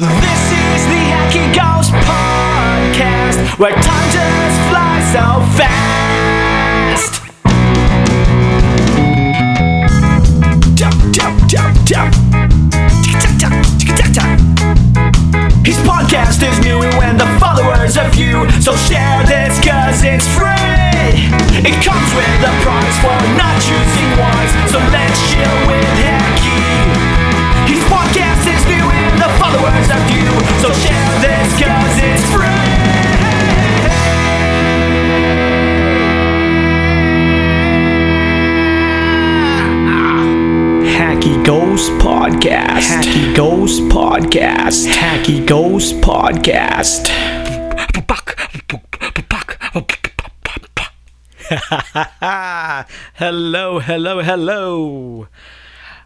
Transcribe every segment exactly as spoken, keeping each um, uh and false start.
This is the Hacky Ghost Podcast, where time just flies so fast. Jump, jump, jump, jump. His podcast is new and the followers are few, so share this cause it's free. It comes with a prize for not choosing wise, so let's chill with Hacky. His podcast is new and the followers of you, so share this cause it's free. Hacky Ghost Podcast. Hacky Ghost Podcast. Hacky Ghost Podcast. Hello, hello, hello.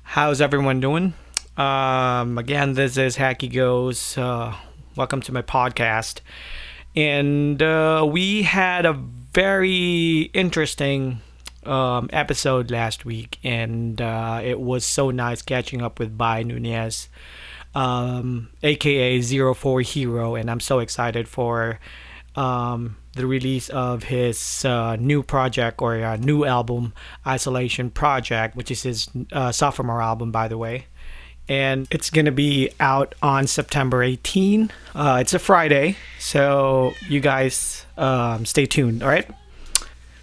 How's everyone doing? Um, again, this is Hacky Ghost. Uh, welcome to my podcast. And uh, we had a very interesting um, episode last week, and uh, it was so nice catching up with Bai Nuñez, um, aka oh four Hero, and I'm so excited for um, the release of his uh, new project or uh, new album, Isolation Project, which is his uh, sophomore album, by the way. And it's going to be out on September eighteenth. Uh, it's a Friday, so you guys um, stay tuned, all right?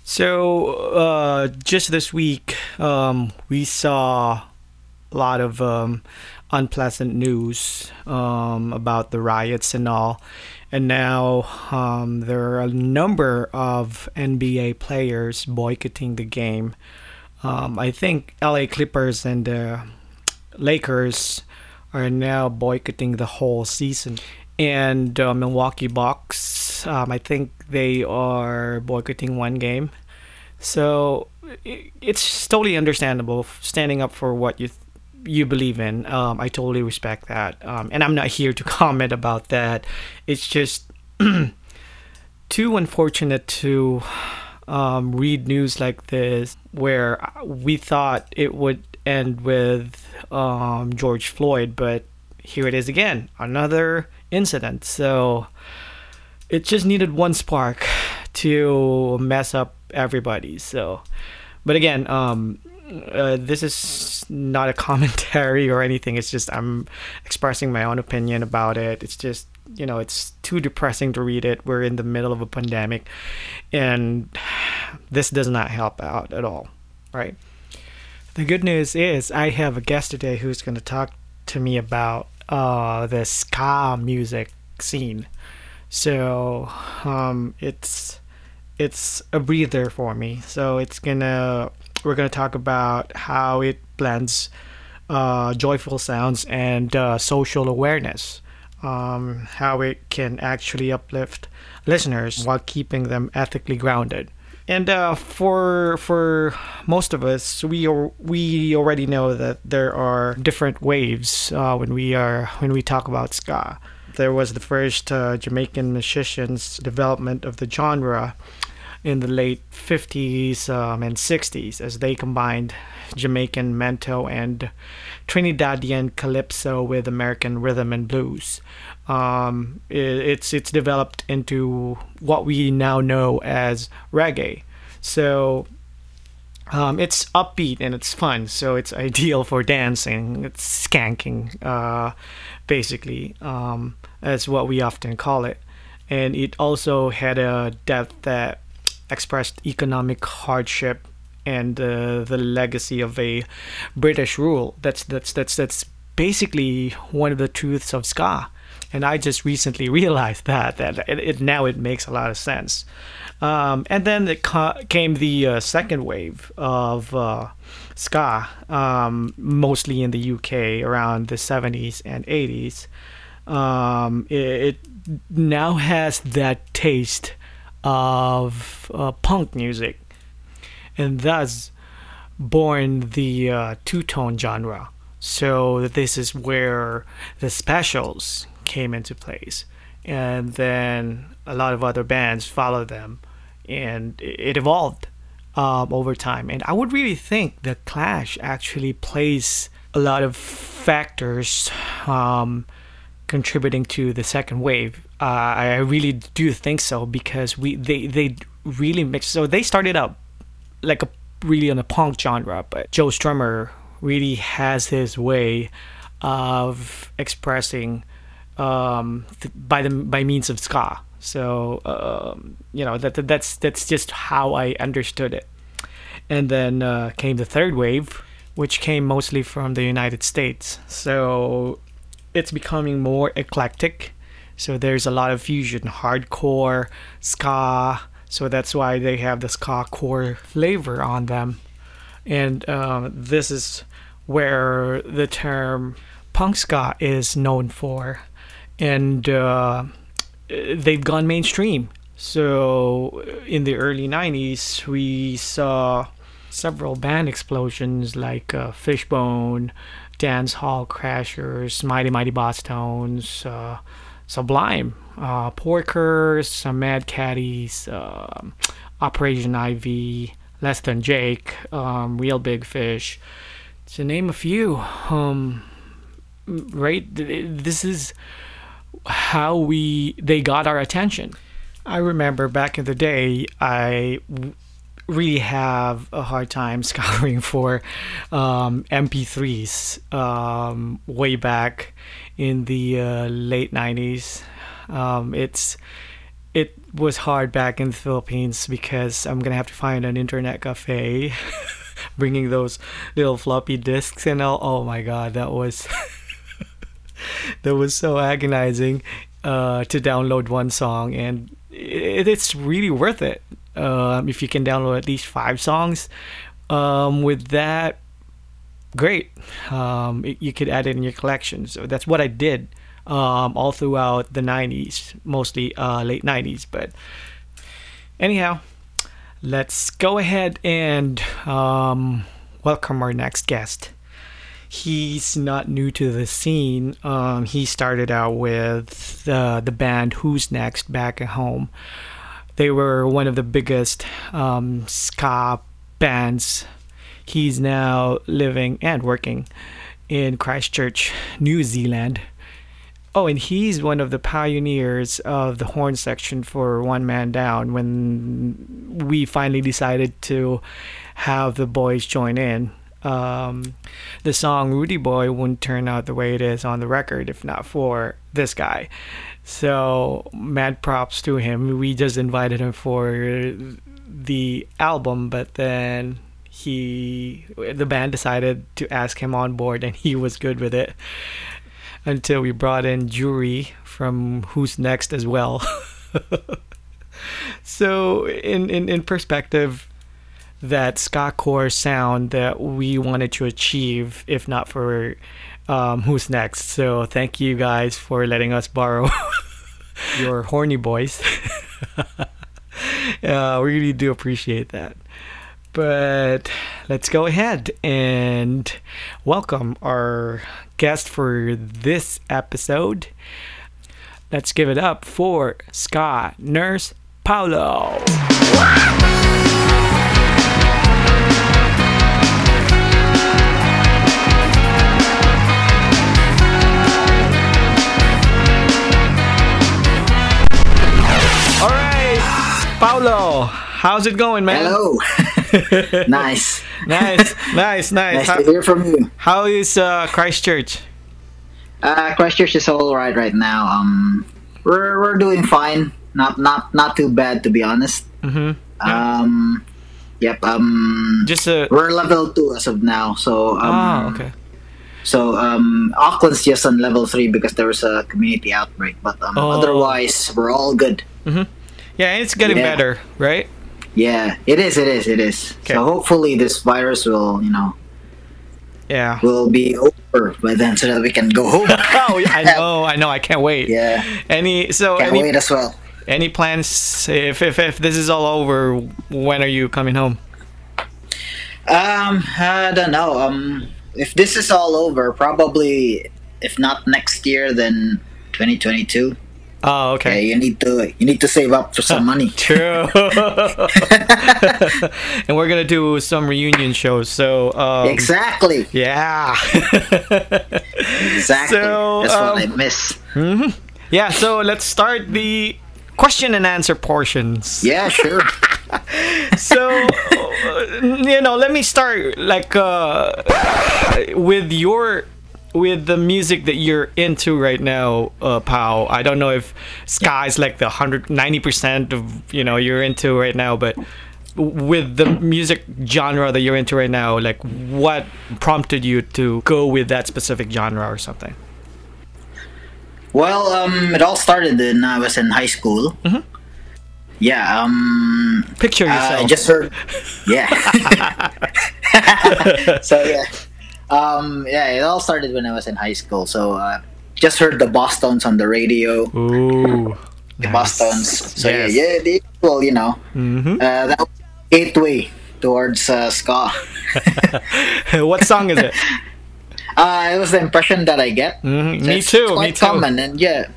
So uh, just this week, um, we saw a lot of um, unpleasant news um, about the riots and all. And now um, there are a number of N B A players boycotting the game. Um, I think L A Clippers and the... Uh, Lakers are now boycotting the whole season, and uh, Milwaukee Bucks, um, I think they are boycotting one game. So it's totally understandable, standing up for what you th- you believe in. Um, I totally respect that, um, and I'm not here to comment about that. It's just too unfortunate to um, read news like this, where we thought it would end with um, George Floyd, but here it is again, another incident. So it just needed one spark to mess up everybody. So, but again, um, uh, this is not a commentary or anything. It's just I'm expressing my own opinion about it. It's just, you know, it's too depressing to read it. We're in the middle of a pandemic, and this does not help out at all, right? The good news is I have a guest today who's going to talk to me about uh, the ska music scene. So um, it's it's a breather for me. So it's gonna we're gonna talk about how it blends uh, joyful sounds and uh, social awareness. Um, how it can actually uplift listeners while keeping them ethically grounded. And uh, for for most of us, we or, we already know that there are different waves uh, when we are when we talk about ska. There was the first uh, Jamaican musicians' development of the genre in the late fifties um, and sixties, as they combined Jamaican mento and Trinidadian calypso with American rhythm and blues. Um, it, it's it's developed into what we now know as reggae. So um, it's upbeat and it's fun. So it's ideal for dancing. It's skanking, uh, basically. Um, that's what we often call it. And it also had a depth that expressed economic hardship and uh, the legacy of a British rule. That's that's that's that's basically one of the truths of ska, and I just recently realized that that it, it now it makes a lot of sense. Um, and then it ca- came the uh, second wave of uh, ska, um, mostly in the U K around the seventies and eighties. Um, it, it now has that taste of uh, punk music, and thus born the uh, two-tone genre. So this is where the Specials came into place, and then a lot of other bands followed them, and it evolved um, over time. And I would really think the Clash actually plays a lot of factors um, contributing to the second wave. Uh, I really do think so, because we they, they really mixed. So they started out like a really on a punk genre, but Joe Strummer really has his way of expressing um, th- by the by means of ska. So um, you know that that's that's just how I understood it. And then uh, came the third wave, which came mostly from the United States. So it's becoming more eclectic. So there's a lot of fusion, hardcore, ska. So that's why they have the ska core flavor on them. And um, this is where the term punk ska is known for. And uh, they've gone mainstream. So in the early nineties, we saw several band explosions like uh, Fishbone, Dance Hall Crashers, Mighty Mighty Bosstones, uh, Sublime, uh, Porkers, uh, Mad Caddies, uh, Operation I V, Less Than Jake, um, Real Big Fish, to name a few. Um, right, this is how we they got our attention. I remember back in the day, I really have a hard time scouring for um, M P threes um, way back in the uh, late nineties. Um, it's it was hard back in the Philippines because I'm gonna have to find an internet cafe, bringing those little floppy disks and all. Oh my God, that was that was so agonizing uh, to download one song. And it's really worth it um, if you can download at least five songs. Um, with that, great. Um, it, you could add it in your collection. So that's what I did um, all throughout the nineties, mostly uh, late nineties. But anyhow, let's go ahead and um, welcome our next guest. He's not new to the scene. Um, he started out with uh, the band Who's Next back at home. They were one of the biggest um, ska bands. He's now living and working in Christchurch, New Zealand. Oh, and he's one of the pioneers of the horn section for One Man Down when we finally decided to have the boys join in. Um, the song Rudy Boy wouldn't turn out the way it is on the record if not for this guy. So mad props to him. We just invited him for the album, but then he the band decided to ask him on board, and he was good with it until we brought in Jury from Who's Next as well. So in, in, in perspective, that ska core sound that we wanted to achieve if not for um, Who's Next. So thank you guys for letting us borrow your horny boys. uh, we really do appreciate that. But let's go ahead and welcome our guest for this episode. Let's give it up for ska nurse Paolo. Paolo, how's it going, man? Hello. Nice. nice, nice, nice. Nice how, to hear from you. How is uh, Christchurch? Uh, Christchurch is all right right now. Um, we're we're doing fine. Not not not too bad, to be honest. Mm-hmm. Um, yep. Um, just a... we're level two as of now. So um, oh, okay. So um, Auckland's just on level three because there was a community outbreak, but um, oh. otherwise we're all good. Mm-hmm. Yeah, it's getting yeah. better, right? Yeah, it is, it is, it is. Okay. So hopefully this virus will, you know, yeah, will be over by then so that we can go home. oh, I know, I know, I can't wait. Yeah. Any so can't any, wait as well. Any plans? If, if if this is all over, when are you coming home? Um, I don't know. Um, if this is all over, probably if not next year, then twenty twenty-two. Oh, okay. Yeah, you need to you need to save up for some money. True. And we're gonna do some reunion shows. So um, exactly. Yeah. Exactly. So, that's um, what I miss. Mm-hmm. Yeah. So let's start the question and answer portions. Yeah, sure. So you know, let me start like uh, with your. With the music that you're into right now, uh, Pao, I don't know if Sky's like the one hundred ninety percent of, you know, you're into right now, but with the music genre that you're into right now, like what prompted you to go with that specific genre or something? Well, um, it all started when I was in high school. Mm-hmm. Yeah, um... Picture yourself. Uh, I just heard... Yeah. So, yeah. Um, yeah, it all started when I was in high school. So, uh, just heard the Bosstones on the radio. Ooh, the nice. Bosstones. So yes. yeah, yeah, the well, you know, mm-hmm. uh, that was gateway towards uh, ska. What song is it? uh, it was the impression that I get. Mm-hmm. So me it's, too. It's quite me too. Common, and yeah,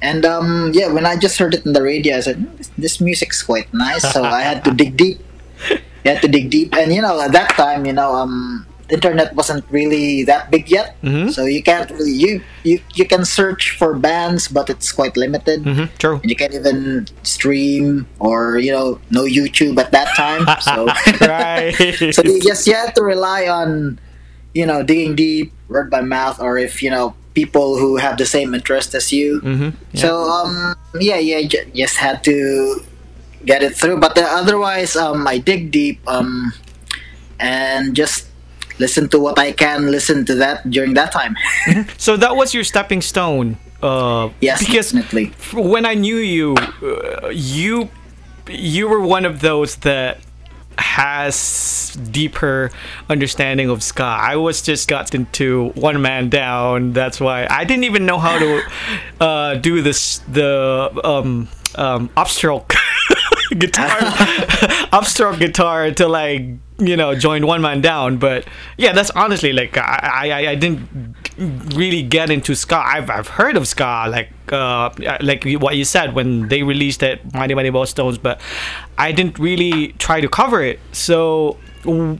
and um, yeah, when I just heard it on the radio, I said, mm, this, this music's quite nice. So I had to dig deep. I had to dig deep, and you know, at that time, you know, um. internet wasn't really that big yet, mm-hmm. so you can't really you, you you can search for bands, but it's quite limited. Mm-hmm, true. And you can't even stream or you know no YouTube at that time. So right. So you just you have to rely on you know digging deep, word by mouth, or if you know people who have the same interest as you. Mm-hmm, yeah. So um yeah yeah j- just had to get it through. But the, otherwise um I dig deep um and just. Listen to what I can listen to that during that time. So that was your stepping stone. Uh, yes, because definitely. When I knew you, uh, you you were one of those that has deeper understanding of ska. I was just got into One Man Down. That's why I didn't even know how to uh, do this the um, um, upstroke guitar, upstroke guitar until I. You know, joined One Man Down, but yeah, that's honestly like I I, I didn't really get into ska. I've I've heard of ska like uh, like what you said when they released it, Mighty Mighty Bosstones, but I didn't really try to cover it. So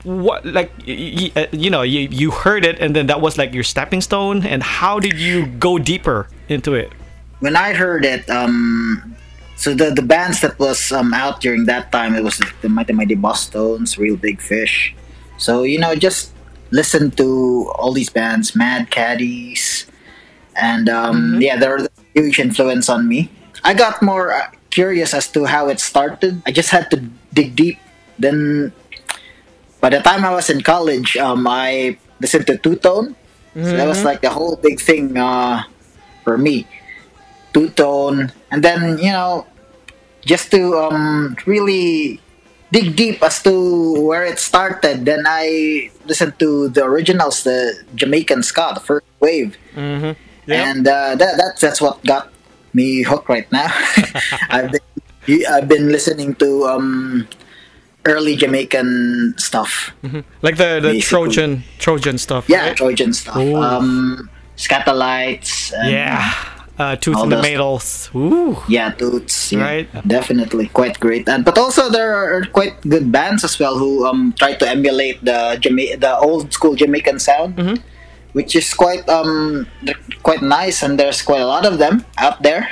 what like you, you know you you heard it and then that was like your stepping stone. And how did you go deeper into it? When I heard it, um. So the, the bands that was um, out during that time, it was like the Mighty Mighty Bosstones, Real Big Fish. So, you know, just listen to all these bands, Mad Caddies. And um, mm-hmm. yeah, they're a huge influence on me. I got more uh, curious as to how it started. I just had to dig deep. Then by the time I was in college, um, I listened to two-tone. Mm-hmm. So that was like the whole big thing uh, for me. Two-tone. And then, you know, just to um, really dig deep as to where it started, then I listened to the originals, the Jamaican ska, the first wave. Mm-hmm. Yep. And uh, that, that that's what got me hooked right now. I've been I've been listening to um, early Jamaican stuff, mm-hmm. like the, the Trojan Trojan stuff. Yeah, right? Trojan stuff. Ooh. Um, Scatolites. And, yeah. Uh, Toots and the Maytals. Ooh. Yeah, Toots. Yeah, right. Definitely. Quite great. And, but also there are quite good bands as well who um, try to emulate the Jama- the old school Jamaican sound, mm-hmm. which is quite um quite nice, and there's quite a lot of them out there.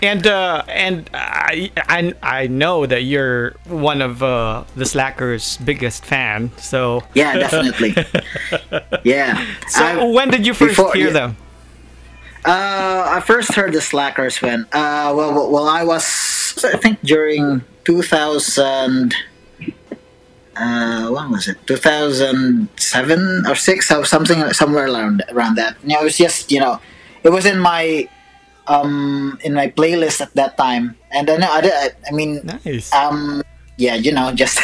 And uh, and I, I I know that you're one of uh, the Slackers' biggest fan. So yeah, definitely. Yeah. So I, when did you first before, hear yeah. them? Uh, I first heard the Slackers when uh well well I was I think during two thousand. Uh, when was it? two thousand seven or six or something somewhere around around that. You know, it was just you know, it was in my. Um, in my playlist at that time, and then I, I, I mean, nice. um, yeah, you know, just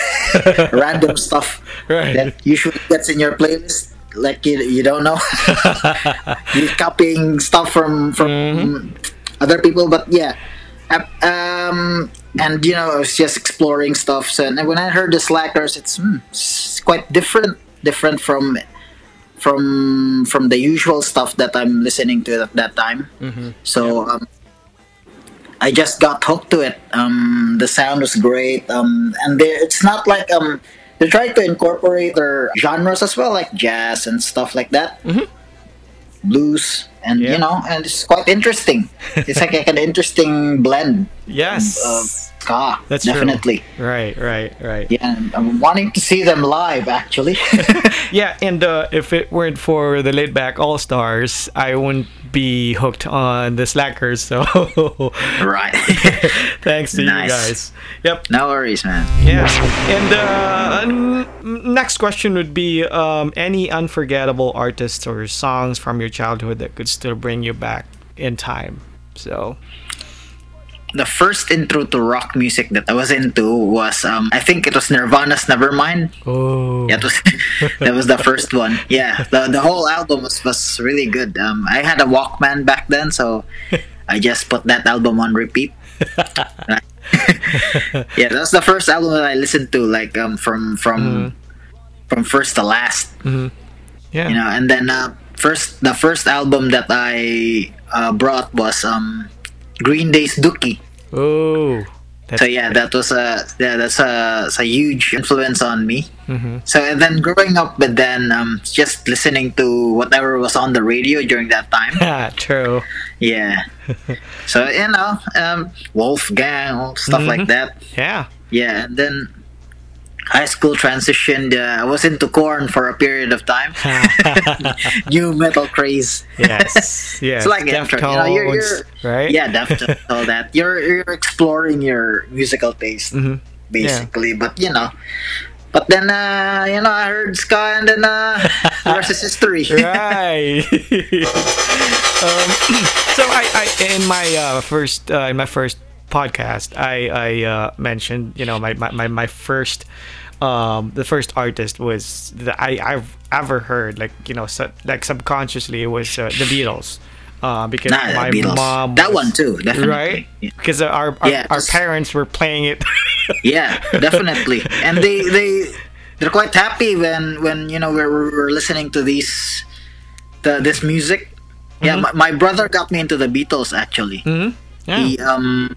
random stuff right. that usually gets in your playlist, like you, you don't know, you're copying stuff from from mm-hmm. other people, but yeah, um, and you know, I was just exploring stuff. So and when I heard the Slackers, it's, mm, it's quite different, different from. from from the usual stuff that I'm listening to at that time. Mm-hmm. So um, I just got hooked to it. Um, the sound was great, um, and they, it's not like um, they tried to incorporate their genres as well, like jazz and stuff like that, mm-hmm. blues, and yeah. you know, and it's quite interesting. It's like, like an interesting blend. Yes. Of, uh, Ah, that's definitely true. Right, right, right. Yeah, I'm, I'm wanting to see them live, actually. Yeah, and uh, if it weren't for the Laidback All Stars, I wouldn't be hooked on the Slackers. So, right. Thanks to nice. you guys. Yep. No worries, man. Yeah. And uh, n- next question would be um, any unforgettable artists or songs from your childhood that could still bring you back in time. So. The first intro to rock music that I was into was, um, I think it was Nirvana's Nevermind. Oh. Yeah, it was, that was the first one. Yeah, the the whole album was, was really good. Um, I had a Walkman back then, so I just put that album on repeat. Yeah, that's the first album that I listened to, like um, from from mm. from first to last. Mm-hmm. Yeah, you know, and then uh, first the first album that I uh, brought was um. Green Day's Dookie. Oh. So yeah, that was a yeah, that's a, a huge influence on me. Mm-hmm. So and then growing up, but then um, just listening to whatever was on the radio during that time. Yeah, true. Yeah. So you know, um, Wolfgang, stuff mm-hmm. like that. Yeah. Yeah, and then high school transitioned. Uh, I was into Korn for a period of time. New metal craze. Yes, yes. It's like Deftones, you know, you're, you're, right? Yeah, Deftones, all that. You're you're exploring your musical taste, mm-hmm. basically. Yeah. But you know, but then uh, you know, I heard ska, and then uh, the rest is history. Right. um, so I, I in my uh, first uh, in my first podcast, I I uh, mentioned, you know, my my my, my first. Um, the first artist was that I, I've ever heard, like, you know, su- like subconsciously it was uh, the Beatles, uh, because nah, my Beatles. mom was, that one too, definitely. Right? Because yeah. our our, yeah, our parents were playing it. Yeah, definitely, and they they they're quite happy when when you know we're we're listening to these the this music. Mm-hmm. Yeah, my, my brother got me into the Beatles actually. Mm-hmm. Yeah. He um.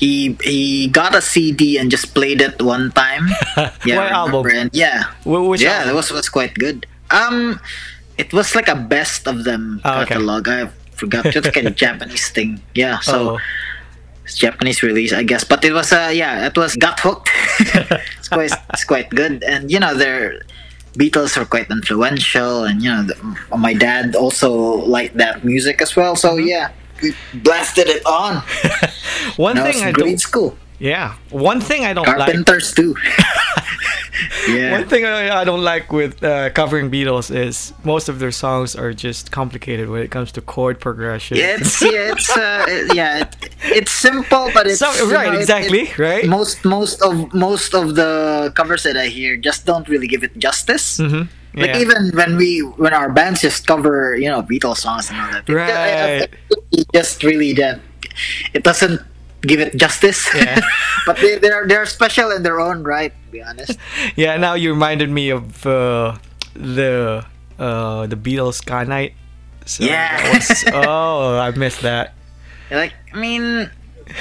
He he got a C D and just played it one time. Yeah, album? And yeah, Which yeah, album? That was was quite good. Um, it was like a best of them oh, catalog. Okay. I forgot. It's like a Japanese thing. Yeah, so oh. It's Japanese release, I guess. But it was uh yeah, it was got hooked. it's quite it's quite good, and you know their Beatles are quite influential, and you know the, my dad also liked that music as well. So yeah. We blasted it on. One no, thing I grade don't. School. Yeah. One thing I don't Carpenters like. Carpenters too. Yeah. One thing I don't like with uh, covering Beatles is most of their songs are just complicated when it comes to chord progression. Yeah, it's yeah, it's, uh, it, yeah it, it's simple, but it's so, right, you know, exactly, it, it, right. Most most of most of the covers that I hear just don't really give it justice. Mm-hmm. Like yeah. even when we when our bands just cover, you know, Beatles songs and all that, right? It, it, it just really that it doesn't give it justice. Yeah. But they they're they're special in their own right, to be honest. Yeah. Now you reminded me of uh, the uh, the Beatles Ska Night. So yeah. Was, oh, I missed that. Like I mean.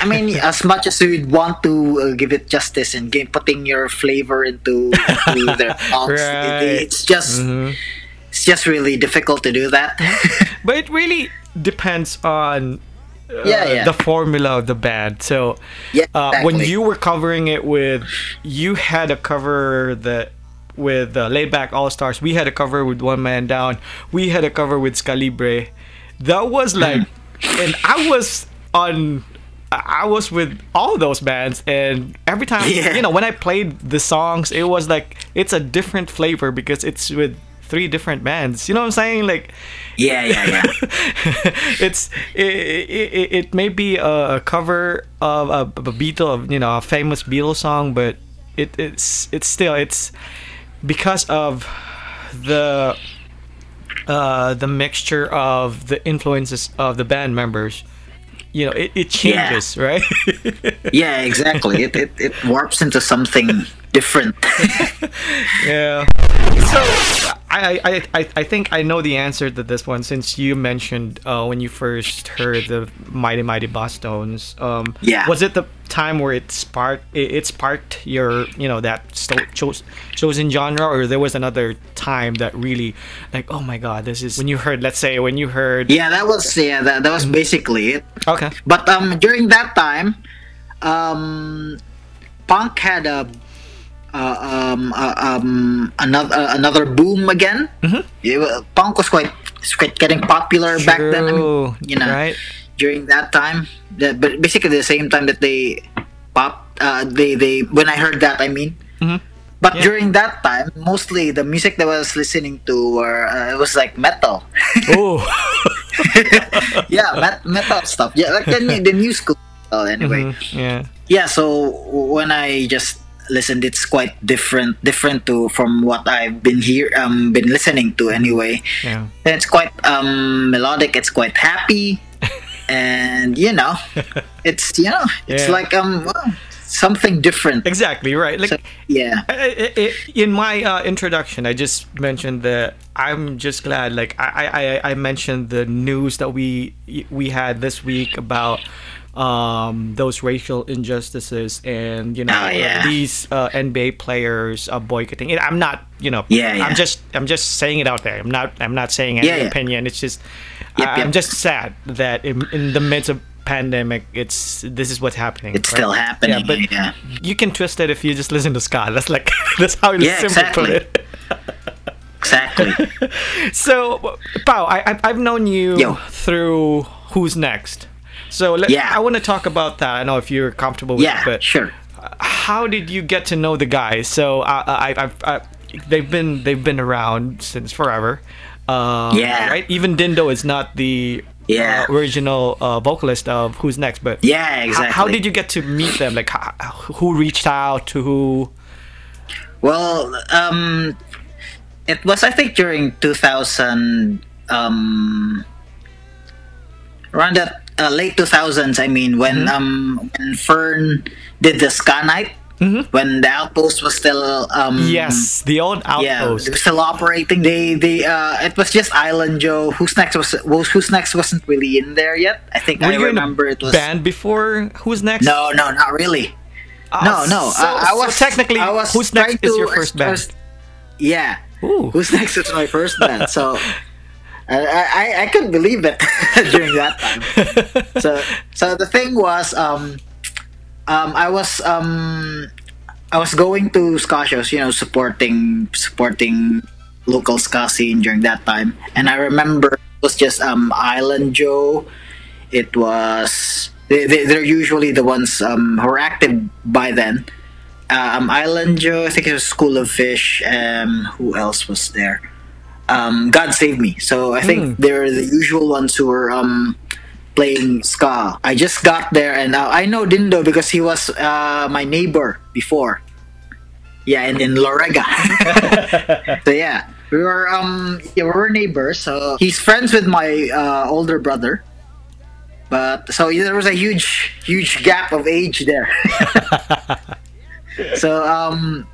I mean, as much as you'd want to uh, give it justice and give, putting your flavor into, into their songs, right. it, it's just mm-hmm. it's just really difficult to do that. But it really depends on uh, yeah, yeah. the formula of the band. So yeah, exactly. uh, when you were covering it with, you had a cover that with uh, Laidback All Stars. We had a cover with One Man Down. We had a cover with Scalibre. That was like, mm. and I was on. I was with all those bands, and every time yeah. you know when I played the songs, it was like it's a different flavor because it's with three different bands. You know what I'm saying? Like, yeah, yeah, yeah. it's it, it, it may be a cover of a, of a Beatles, you know, a famous Beatles song, but it it's it's still it's because of the uh, the mixture of the influences of the band members. You know, it, it changes, yeah. right? Yeah, exactly. It, it it warps into something different. Yeah. So I, I I I think I know the answer to this one, since you mentioned uh, when you first heard the Mighty Mighty Bosstones. Um, yeah. Was it the time where it sparked it, it sparked your you know that sto- chose, chosen genre, or there was another time that really like, oh my god, this is when you heard let's say when you heard yeah that was yeah that, that was basically it. Okay. But um during that time, um, punk had a. Uh, um, uh, um, another uh, another boom again. Mm-hmm. It, uh, punk was quite, quite getting popular True. back then. I mean, you know, right. during that time, that, but basically the same time that they popped. Uh, they they when I heard that, I mean. Mm-hmm. But yeah. during that time, mostly the music that I was listening to were uh, it was like metal. Oh. yeah, met, metal stuff. Yeah, like the new, the new school. Well, anyway. Mm-hmm. Yeah. Yeah. So when I just. Listened, it's quite different, different to from what I've been here, um, been listening to anyway. Yeah. And it's quite um melodic. It's quite happy, and you know, it's you know, it's yeah. like um well, something different. Exactly right. Like so, yeah. I, I, in my uh, introduction, I just mentioned that I'm just glad. Like I, I, I mentioned the news that we we had this week about. Um, those racial injustices and you know oh, yeah. these uh, N B A players are boycotting. I'm not, you know, yeah, yeah. I'm just, I'm just saying it out there. I'm not, I'm not saying any yeah, yeah. opinion. It's just, yep, I, yep. I'm just sad that in, in the midst of pandemic, it's this is what's happening. It's right? still happening. Yeah, but yeah. you can twist it if you just listen to ska. That's like that's how you yeah, simply exactly. put it. exactly. So, Pao, I, I've known you Yo. through Who's Next. So let, yeah. I want to talk about that. I know if you're comfortable with yeah, it, but sure. How did you get to know the guys? So uh, I, I've, I, they've been they've been around since forever. Um, yeah. Right. Even Dindo is not the yeah. uh, original uh, vocalist of Who's Next, but yeah, exactly. How, how did you get to meet them? Like, how, who reached out to who? Well, um, it was I think during two thousand, um, around that. Uh, late two thousands, I mean, when mm-hmm. um when Fern did the ska night, mm-hmm. when the Outpost was still um yes, the old Outpost, yeah, they were still operating. They they uh, it was just Island Joe. Who's Next was Who's Next wasn't really in there yet. I think were I you remember in a it was band before Who's Next. No, no, not really. Uh, no, no. So, I, I was so technically I was Who's Next is your first band. First, yeah, Ooh. Who's Next is my first band. So. I, I I couldn't believe it during that time. So so the thing was, um, um, I was um, I was going to ska shows, you know, supporting supporting local ska scene during that time. And I remember it was just um, Island Joe. It was they, they they're usually the ones um, who were active by then. Um, Island Joe, I think it was School of Fish. Um, who else was there? Um, God Save Me. So I think mm. they're the usual ones who were um, playing ska. I just got there, and uh, I know Dindo because he was uh, my neighbor before. Yeah, and in Lorega. So yeah, we were um, yeah, we were neighbors. So he's friends with my uh, older brother. But so there was a huge, huge gap of age there. so um.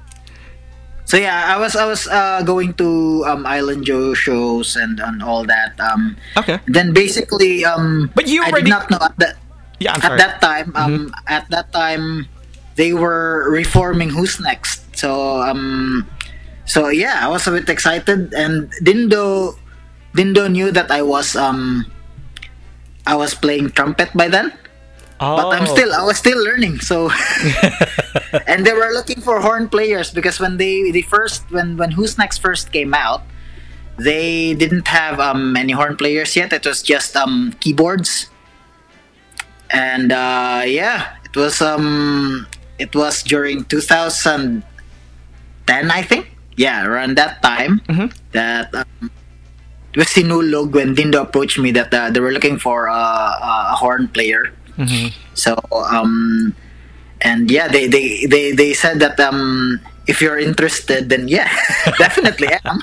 So yeah, I was I was uh, going to um, Island Joe shows and, and all that. Um, okay. Then basically, um, but you already... I did not know at that. Yeah, I'm sorry. At that time, um, mm-hmm. at that time, they were reforming Who's Next. So um, so yeah, I was a bit excited, and Dindo, Dindo knew that I was um, I was playing trumpet by then. Oh. But I'm still, I was still learning. So, and they were looking for horn players because when they, they first, when, when Who's Next first came out, they didn't have um, any horn players yet. It was just um, keyboards, and uh, yeah, it was um, it was during two thousand ten, I think. Yeah, around that time mm-hmm. that. Um, it was sinulog when Dindo approached me that uh, they were looking for uh, a horn player. Mm-hmm. So um and yeah they, they, they, they said that um if you're interested then yeah definitely am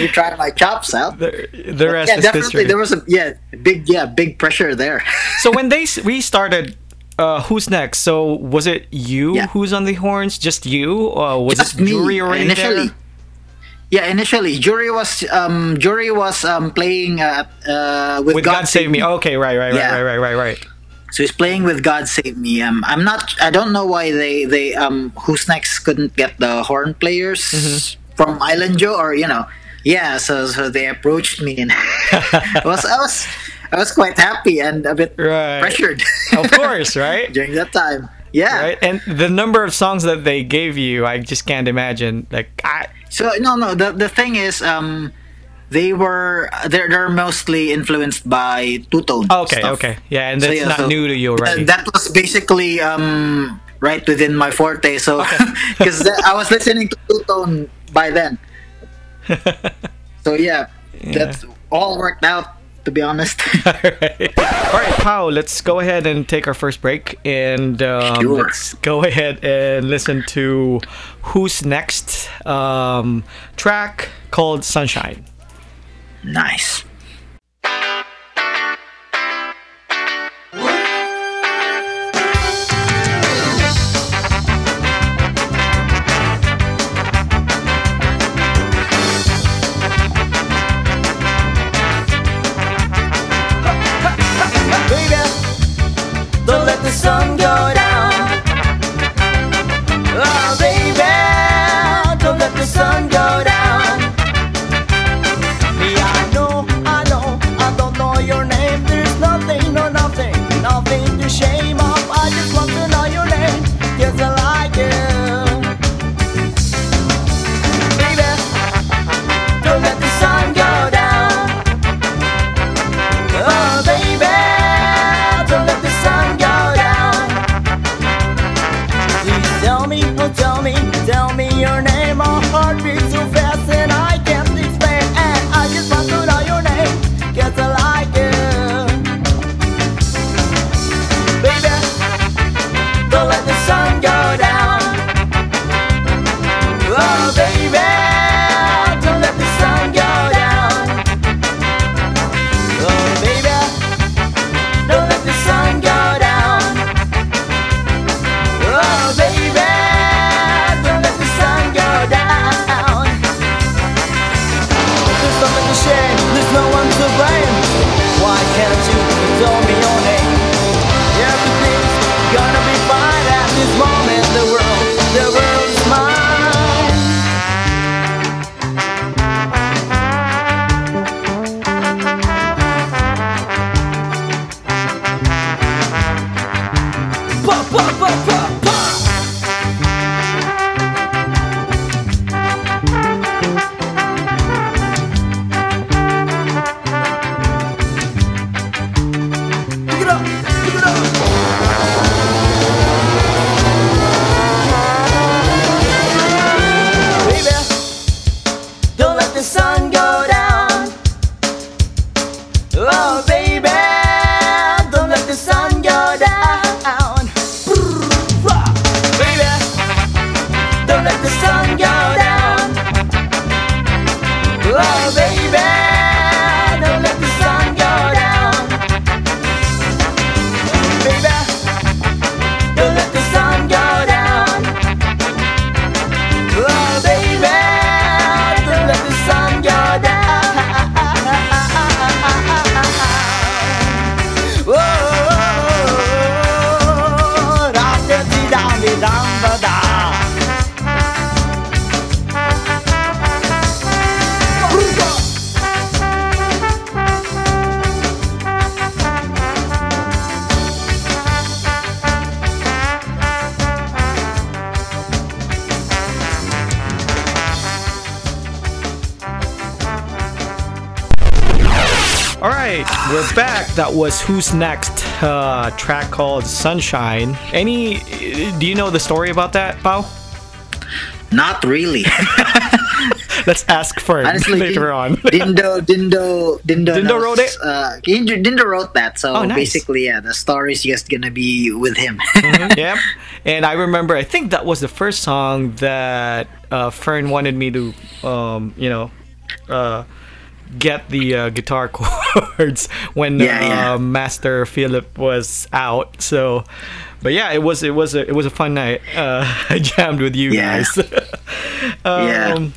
you try my chops out the, the rest yeah, is definitely history. There was a yeah big yeah big pressure there. So when they restarted uh, Who's Next, so was it you yeah. who's on the horns, just you, or was just it Jury already initially there? Yeah, initially, Jury was um, Jury was um, playing uh, uh, with, with God, God Save Me. Me. Okay, right, right, yeah. right, right, right, right, right. So he's playing with God Save Me. Um, I'm not. I don't know why they they um, Who's Next couldn't get the horn players mm-hmm. from Island Joe, or you know, yeah. So so they approached me, and I was I was I was quite happy and a bit right. pressured. Of course, right? During that time. Yeah, right? And the number of songs that they gave you, I just can't imagine. Like, I... so no, no. The the thing is, um, they were they're they're mostly influenced by two-tone. Okay, stuff. okay, yeah, and that's so, yeah, not so new to you, right? Th- that was basically um right within my forte. So, because okay. I was listening to two-tone by then. So yeah, yeah, that's all worked out, to be honest. All right, all right, Pao, let's go ahead and take our first break, and um, sure. let's go ahead and listen to Who's Next um, track called Sunshine. Nice. We're back. That was Who's Next, uh, track called Sunshine. Any, do you know the story about that, Pao? Not really. Let's ask Fern Honestly, later on. Dindo, Dindo, Dindo, Dindo knows, wrote it. Uh, Dindo wrote that, so oh, nice. Basically, yeah, the story is just gonna be with him. Mm-hmm, yeah, and I remember, I think that was the first song that uh, Fern wanted me to, um, you know. Uh, get the uh, guitar chords when yeah, yeah. Uh, Master Philip was out. So, but yeah, it was it was a, it was a fun night. Uh, I jammed with you yeah. guys. um, yeah.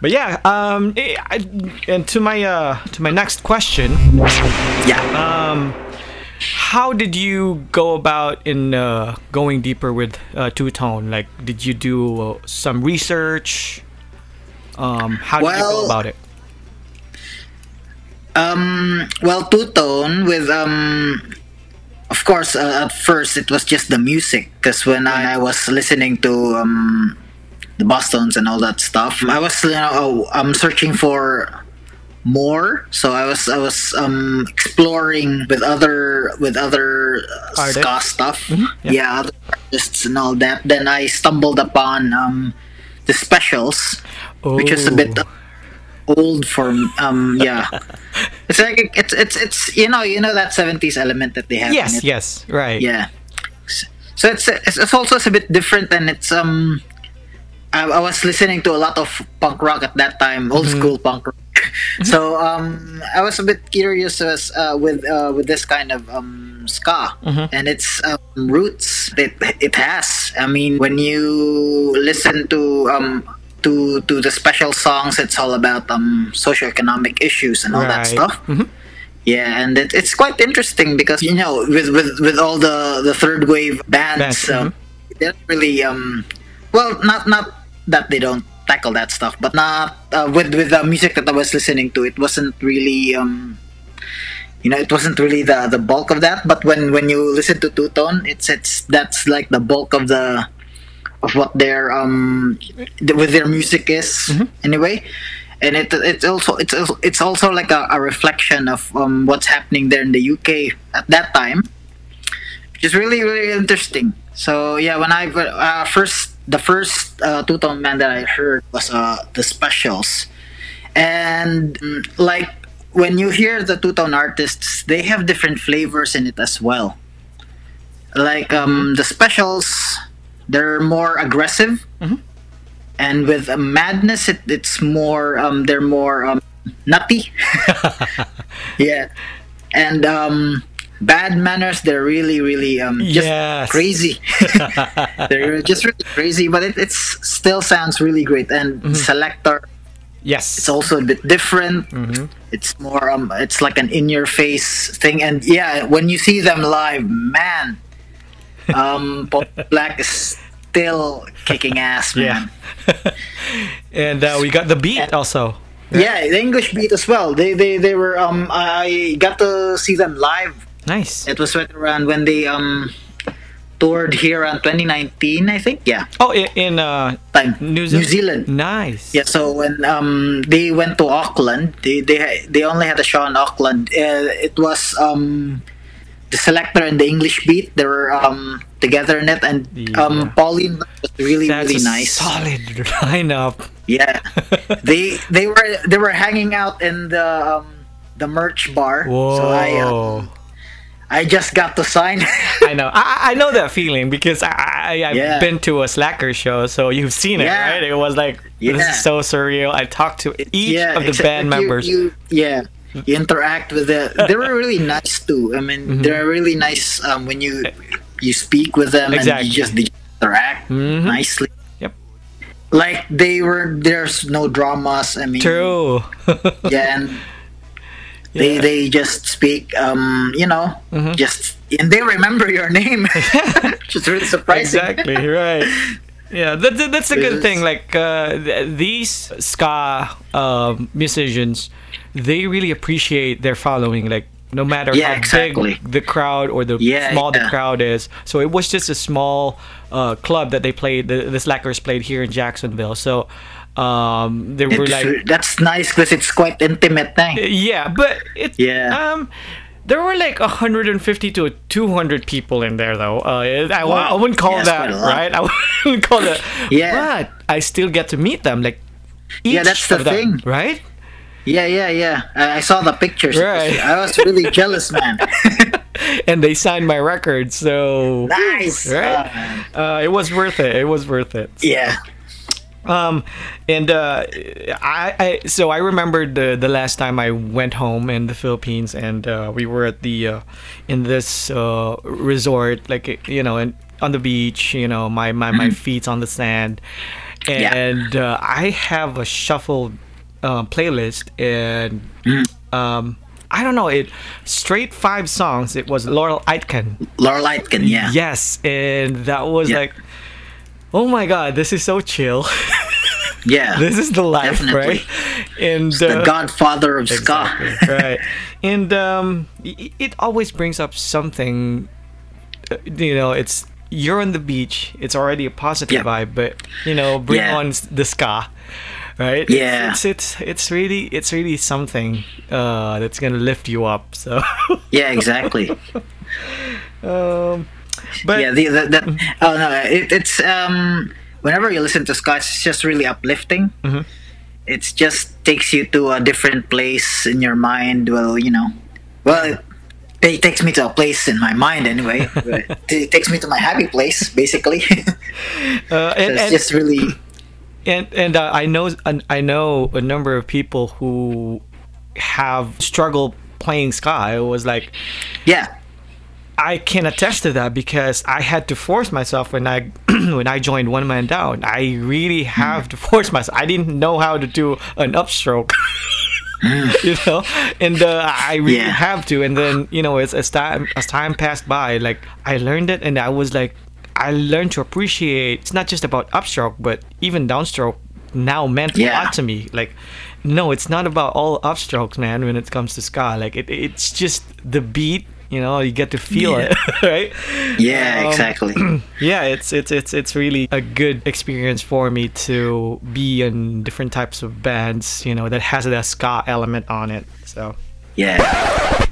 But yeah, um, I, I, and to my uh, to my next question, yeah, um, how did you go about in uh, going deeper with uh, Two Tone? Like, did you do uh, some research? Um, how did well, you go about it? Um, well, Two Tone with um. Of course, uh, at first it was just the music, because when I, I was listening to um, the Bosstones and all that stuff, I was you know I'm searching for more. So I was I was um, exploring with other with other uh, ska stuff, mm-hmm. yeah. yeah, other artists and all that. Then I stumbled upon um, the Specials, oh. which is a bit old for um yeah. It's like it's it's it's you know you know that seventies element that they have. Yes, in it. yes, right. Yeah. So it's it's also it's a bit different, and it's um I, I was listening to a lot of punk rock at that time, old mm-hmm. school punk rock. Mm-hmm. So um I was a bit curious as, uh, with uh, with this kind of um ska mm-hmm. and its um, roots that it has. I mean, when you listen to um To, to the Special songs, it's all about um socioeconomic issues and all right. that stuff. Mm-hmm. Yeah, and it, it's quite interesting because you know with with, with all the, the third wave bands, um, mm-hmm. they don't really um well not not that they don't tackle that stuff, but not uh, with with the music that I was listening to, it wasn't really um you know it wasn't really the, the bulk of that. But when, when you listen to Two Tone, it's it's that's like the bulk of the. Of what their um, with their music is mm-hmm. anyway, and it it's also it's also, it's also like a, a reflection of um, what's happening there in the U K at that time, which is really really interesting. So yeah, when I uh, first the first uh, Two Tone band that I heard was uh, the Specials, and um, like when you hear the Two Tone artists, they have different flavors in it as well. Like um, the Specials. They're more aggressive, mm-hmm. and with uh, Madness, it, it's more. Um, they're more um, nutty, yeah. And um, Bad Manners, they're really, really um, just yes. crazy. They're just really crazy, but it it's still sounds really great. And mm-hmm. Selector, yes, it's also a bit different. Mm-hmm. It's more. Um, it's like an in-your-face thing, and yeah, when you see them live, man. um, Paul Black is still kicking ass, man. Yeah. And uh, we got the beat and, also. Yeah. yeah, the English Beat as well. They they they were. Um, I got to see them live. Nice. It was right around when they um toured here in twenty nineteen, I think. Yeah. Oh, in, in uh time. New, Ze- New Zealand. Nice. Yeah. So when um they went to Auckland, they they they only had a show in Auckland. Uh, it was um. The Selector and the English Beat, they were um, together in it, and yeah. um, Pauline was really That's really a nice. Solid lineup. Yeah, they they were they were hanging out in the um, the merch bar. Whoa. So I um, I just got to sign. I know I I know that feeling because I, I I've yeah. been to a Slacker show, so you've seen it, yeah. right? It was like yeah. this is so surreal. I talked to each yeah, of the band you, members. You, yeah. You interact with them. They were really nice too. I mean, mm-hmm. they're really nice um, when you you speak with them exactly. and you just they interact mm-hmm. nicely. Yep. Like they were. There's no dramas. I mean, true. yeah, and they yeah. they just speak. Um, you know, mm-hmm. just and they remember your name, which is really surprising. Exactly right. Yeah, that, that, that's a good thing. Like uh, th- these ska uh, musicians, they really appreciate their following. Like no matter yeah, how exactly. big the crowd or the yeah, small yeah. the crowd is. So it was just a small uh, club that they played. The, the Slackers played here in Jacksonville. So um, they were it's, like, that's nice because it's quite intimate thing. Yeah, but it yeah. um. There were like one hundred fifty to two hundred people in there, though. Uh, I, I wouldn't call yeah, that, right? I wouldn't call that. Yeah. But I still get to meet them. Like, each yeah, that's the of thing. Them, right? Yeah, yeah, yeah. I, I saw the pictures. Right. I was really jealous, man. And they signed my record, so. Nice. Right? Uh, uh, it was worth it. It was worth it. So. Yeah. Um, and uh, I, I so I remembered the, the last time I went home in the Philippines, and uh, we were at the uh, in this uh, resort, like you know, and on the beach, you know, my my, my feet's on the sand, and yeah. uh, I have a shuffle uh, playlist, and mm. um, I don't know it. Straight five songs. It was Laurel Aitken. Laurel Aitken, yeah. Yes, and that was yeah. like, oh my god, this is so chill. Yeah, this is the life, definitely. Right? And it's the uh, Godfather of exactly, ska. Right, and um, it always brings up something. You know, it's you're on the beach. It's already a positive yeah. vibe, but you know, bring yeah. on the ska, right? Yeah, it's it's it's really it's really something uh, that's gonna lift you up. So yeah, exactly. um, but yeah, the, the, the oh no, it, it's um. Whenever you listen to ska, it's just really uplifting. Mm-hmm. It just takes you to a different place in your mind. Well, you know, well, it takes me to a place in my mind anyway. It takes me to my happy place, basically. Uh, and, so it's and, just really. And and uh, I know I know a number of people who have struggled playing ska. It was like, yeah. I can attest to that because I had to force myself when I when I joined One Man Down. I really have mm. to force myself. I didn't know how to do an upstroke, mm. you know, and uh, I really yeah. have to. And then you know, as as time as time passed by, like I learned it, and I was like, I learned to appreciate. It's not just about upstroke, but even downstroke now meant yeah. a lot to me. Like. No, it's not about all upstrokes, man. When it comes to ska, like it, it's just the beat. You know, you get to feel yeah. it, right? Yeah, um, exactly. Yeah, it's it's it's it's really a good experience for me to be in different types of bands. You know, that has that ska element on it. So yeah,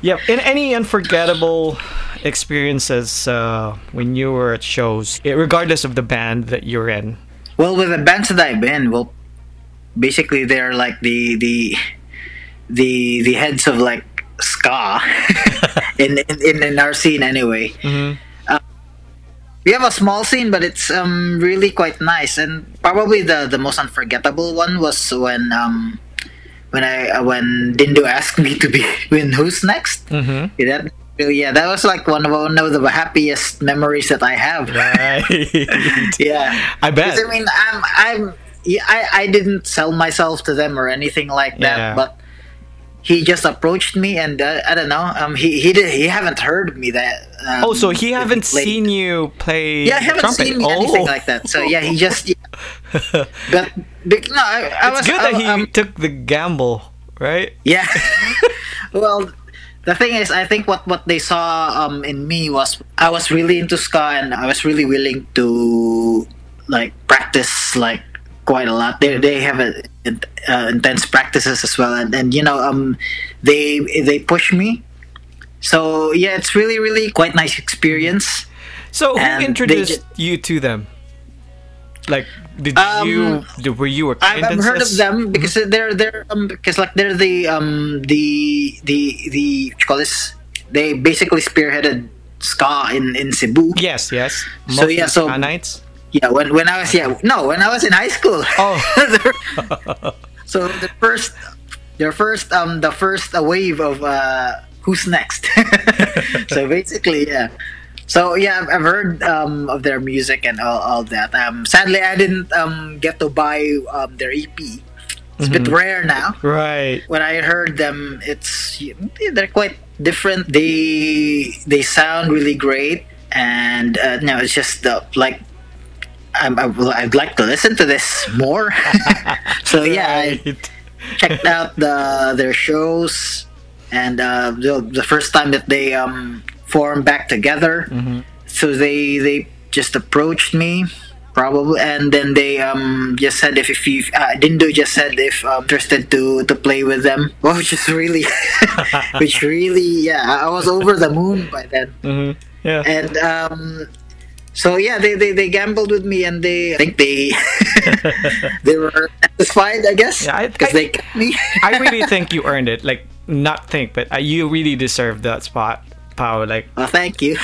yeah. And any unforgettable experiences uh, when you were at shows, regardless of the band that you're in. Well, with the bands that I've been, well. Basically, they're like the the the the heads of like ska in, in in our scene anyway. Mm-hmm. Uh, we have a small scene, but it's um really quite nice. And probably the, the most unforgettable one was when um when I uh, when Dindo asked me to be in Who's Next. Mm-hmm. Yeah, that yeah that was like one of one of the happiest memories that I have. Right. Yeah, I bet. I mean, I'm I'm. Yeah, I, I didn't sell myself to them or anything like that, yeah. but he just approached me, and uh, I don't know. Um, he he did, he haven't heard me that. Um, oh, so he haven't he seen you play. Yeah, I haven't trumpet. seen me oh. anything like that. So yeah, he just. Yeah. But no, I, I it's was good I, that he um, took the gamble, right? Yeah. Well, the thing is, I think what, what they saw um in me was I was really into ska, and I was really willing to like practice like. Quite a lot. They they have a, uh, intense practices as well, and, and you know um they they push me. So yeah, it's really really quite nice experience. So who and introduced they, you to them? Like did um, you were you acquaintances? I've, I've heard of them because mm-hmm. they're they're um, because like they're the um the the the what you call this? They basically spearheaded ska in, in Cebu. Yes, yes. Most so yeah, so. Nights. Yeah, when when I was yeah no when I was in high school. Oh, so the first, their first um the first wave of uh, Who's Next. So basically yeah, so yeah I've heard um of their music and all, all that. Um, sadly I didn't um get to buy um their E P. It's mm-hmm. a bit rare now. Right. When I heard them, it's they're quite different. They they sound really great, and uh, no, it's just the like. I'm, I'd like to listen to this more. So yeah, I checked out the their shows, and uh, the, the first time that they um, formed back together. Mm-hmm. So they they just approached me, probably, and then they um, just said if if you uh, Dindo just said if I'm interested to, to play with them, well, which is really, which really yeah, I was over the moon by then. Mm-hmm. Yeah, and. Um, So yeah, they, they, they gambled with me, and they I think they they were satisfied, I guess, because yeah, they kept me. I really think you earned it. Like not think, but uh, you really deserved that spot, Paolo. Like, oh, thank you.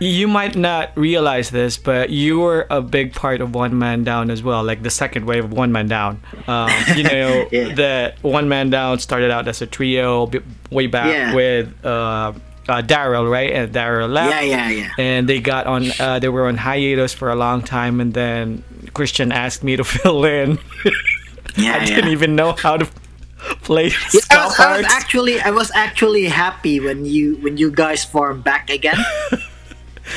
You might not realize this, but you were a big part of One Man Down as well. Like the second wave of One Man Down. Um, you know yeah. that One Man Down started out as a trio b- way back yeah. with. Uh, Uh, Daryl, right? And Daryl left. Yeah, yeah, yeah. And they got on. Uh, they were on hiatus for a long time, and then Christian asked me to fill in. Yeah, I yeah. didn't even know how to play. Yeah, I, was, I was actually I was actually happy when you when you guys formed back again.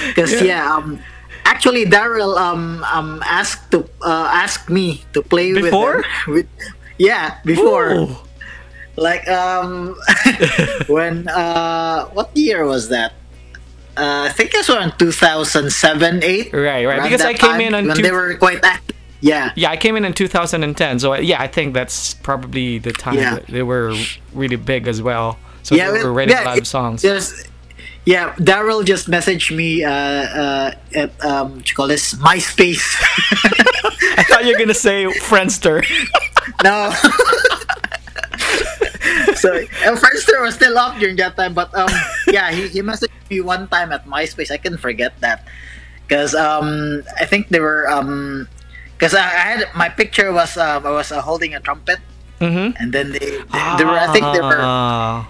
Because yeah. yeah, um, actually Daryl um um asked to uh, asked me to play before? with, with yeah before. Ooh. Like um when uh what year was that? Uh, I think it was around two thousand seven, eight Right, right. Because I came in on when two- they were quite active. Yeah. Yeah, I came in in two thousand ten So I, yeah, I think that's probably the time yeah. that they were really big as well. So yeah, they were writing yeah, live songs. Yeah, Daryl just messaged me uh, uh, at um, what you call this? MySpace. I thought you were gonna say Friendster. No. So uh, Friendster was still up during that time, but um, yeah, he, he messaged me one time at MySpace. I can forget that because um, I think they were um, because I, I had my picture was uh, I was uh, holding a trumpet, mm-hmm. and then they they, ah. they were I think they were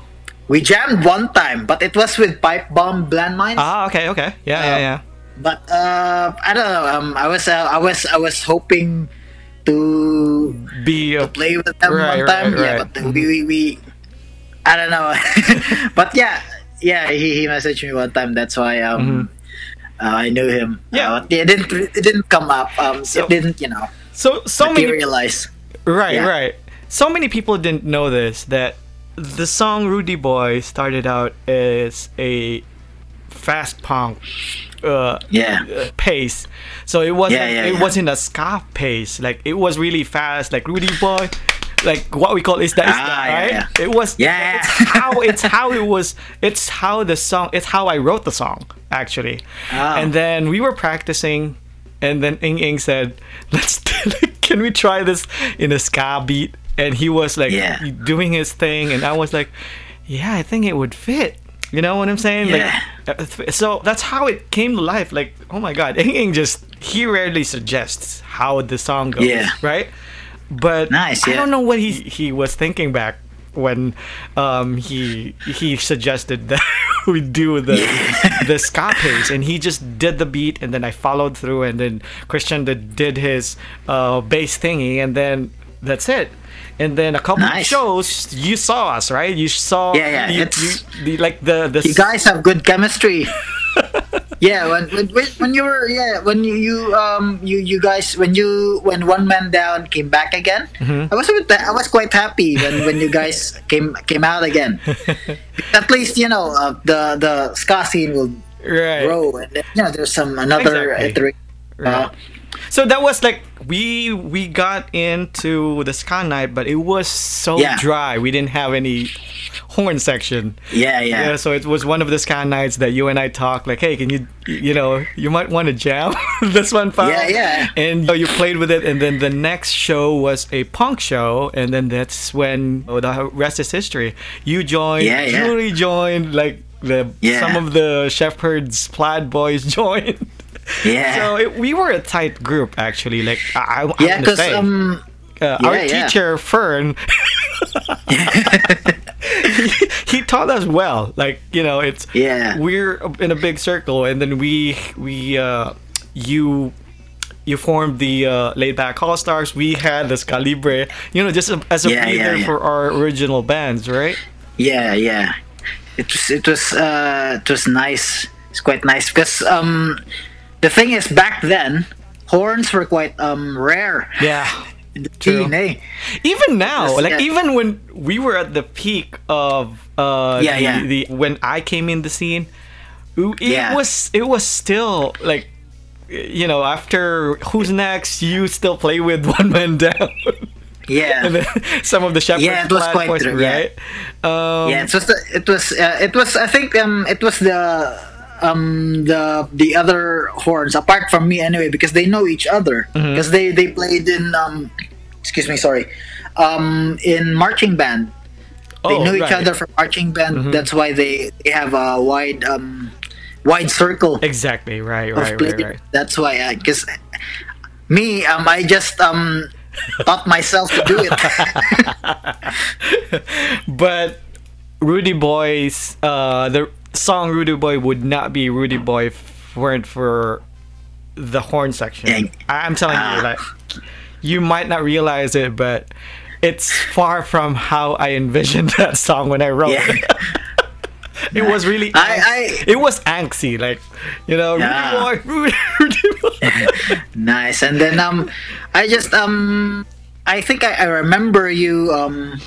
we jammed one time, but it was with Pipe Bomb Landmines. Ah, okay, okay, yeah, um, yeah, yeah. But uh, I don't know. Um, I was uh, I was I was hoping to be a, to play with them right, one time, right, right. yeah. But mm-hmm. we we. we I don't know, but yeah, yeah. He, he messaged me one time. That's why um, mm-hmm. uh, I knew him. Yeah, uh, it didn't it didn't come up. Um, so, it didn't, you know. So so materialize. many right, yeah. right. So many people didn't know this, that the song "Rudy Boy" started out as a fast punk uh, yeah. uh, pace. So it wasn't yeah, yeah, it yeah. wasn't a ska pace. Like it was really fast. Like Rudy Boy. Like what we call is that, is ah, that right? Yeah, yeah. It was yeah. It's how it's how it was. It's how the song. It's how I wrote the song actually. Oh. And then we were practicing, and then Ing Ing said, "Let's can we try this in a ska beat?" And he was like yeah. doing his thing, and I was like, "Yeah, I think it would fit." You know what I'm saying? Yeah. Like, so that's how it came to life. Like, oh my God, Ing Ing just he rarely suggests how the song goes, yeah. right? But nice, yeah. I don't know what he he was thinking back when um, he he suggested that we do the yeah. the ska pace, and he just did the beat, and then I followed through, and then Christian did, did his uh, bass thingy, and then that's it. And then a couple nice. of shows, you saw us, right? You saw, yeah, yeah. You, it's you, the, like the, the you guys have good chemistry. Yeah, when, when when you were yeah when you, you um you, you guys when you when One Man Down came back again, mm-hmm. I was I was quite happy when, when you guys came came out again. At least you know uh, the the ska scene will right. grow, and then, you know there's some another exactly. iteration. Right. Uh, so that was like we we got into the ska night, but it was so yeah. dry. We didn't have any horn section. Yeah, yeah. Yeah. So it was one of the ska nights that you and I talked like, hey, can you you know you might want to jam this one, Paolo? Yeah, yeah. And you know, you played with it, and then the next show was a punk show, and then that's when oh, the rest is history. You joined, yeah, yeah. Jury joined, like the yeah. some of the Shepherd's Plaid Boys joined. Yeah. So it, we were a tight group actually. Like I, I, I yeah, because um, uh, yeah, our yeah. teacher Fern, he, he taught us well. Like you know, it's yeah. we're in a big circle, and then we we uh, you you formed the uh, Laidback All Stars. We had the Ska Libre. You know, just as a yeah, breather yeah, yeah. for our original bands, right? Yeah, yeah. It was it was uh, it was nice. It's quite nice because um. The thing is, back then, horns were quite um, rare. Yeah, in the true. Scene, eh? Even now, yes, like yeah. even when we were at the peak of uh, yeah, the, yeah. the when I came in the scene, it yeah. was it was still like, you know, after Who's Next, you still play with One Man Down. Yeah, and then some of the Shepherd's yeah, it was quite points, true, right? Yeah, um, yeah it was the, it was uh, it was I think um, it was the. Um, the the other horns apart from me anyway because they know each other because mm-hmm. they, they played in um excuse me sorry um in marching band oh, they know right. each other from marching band mm-hmm. that's why they, they have a wide um wide circle exactly right right right, right that's why I guess me um I just um taught myself to do it. But Rudy Boy's uh the song Rudy Boy would not be Rudy Boy if weren't for the horn section. I'm telling you, like, you might not realize it, but it's far from how I envisioned that song when I wrote yeah. it. It was really, I, I, it was angsty, like, you know, yeah. Rudy Boy, Rudy, Rudy. Nice. And then um, I just um, I think I, I remember you um,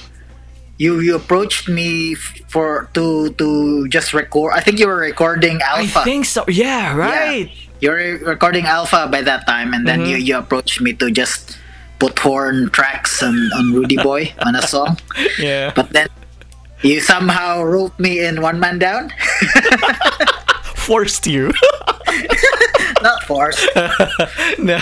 you you approached me for to to just record. I think you were recording Alpha. I think so. Yeah, right. Yeah. You're recording Alpha by that time, and then mm-hmm. you you approached me to just put horn tracks on, on Rudy Boy on a song. Yeah. But then you somehow roped me in One Man Down. Forced you. Not forced. No.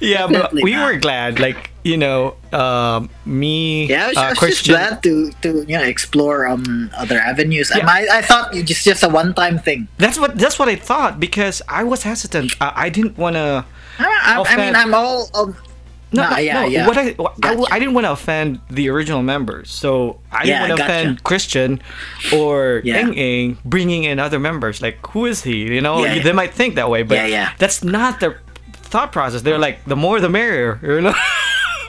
Yeah, definitely, but we not. were glad. Like, you know, um, me, yeah, I was, uh, I was Christian. Just glad to, to you know, explore um, other avenues. Yeah. I, I thought it's just a one-time thing. That's what that's what I thought, because I was hesitant. I, I didn't want to I, I mean, I'm all... Um, No, nah, no, yeah, no. Yeah. What I, what gotcha. I, I didn't want to offend the original members, so I didn't yeah, want to gotcha. offend Christian or yeah. Ing Ing bringing in other members. Like, who is he? You know, yeah, yeah. they might think that way, but yeah, yeah. that's not their thought process. They're like, the more the merrier, you know.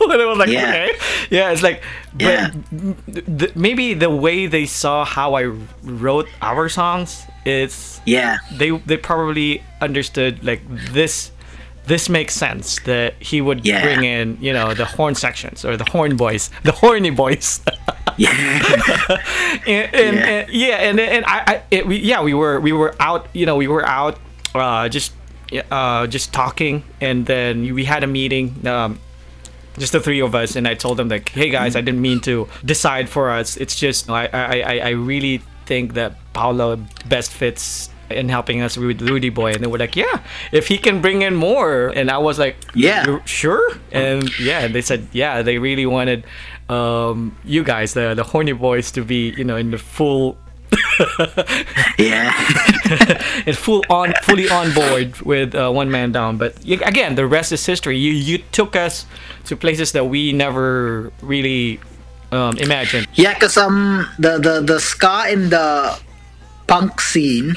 And I was like, yeah. okay, yeah, it's like, but yeah. th- maybe the way they saw how I wrote our songs, it's yeah, they they probably understood like this. This makes sense that he would yeah. bring in, you know, the horn sections or the horn boys, the horny boys. Yeah. and, and, yeah. and yeah, and and I, I it, we, yeah, we were we were out, you know, we were out, uh, just, uh, just talking, and then we had a meeting, um, just the three of us, and I told them like, hey guys, mm-hmm. I didn't mean to decide for us. It's just I I I really think that Paolo best fits in helping us with Rudy Boy, and they were like, yeah, if he can bring in more. And I was like, yeah, sure. And yeah, they said, yeah, they really wanted um you guys, the the horny boys, to be, you know, in the full yeah it's full on fully on board with uh, One Man Down. But again, the rest is history. You you took us to places that we never really um imagined. Yeah, because um the the the ska in the punk scene,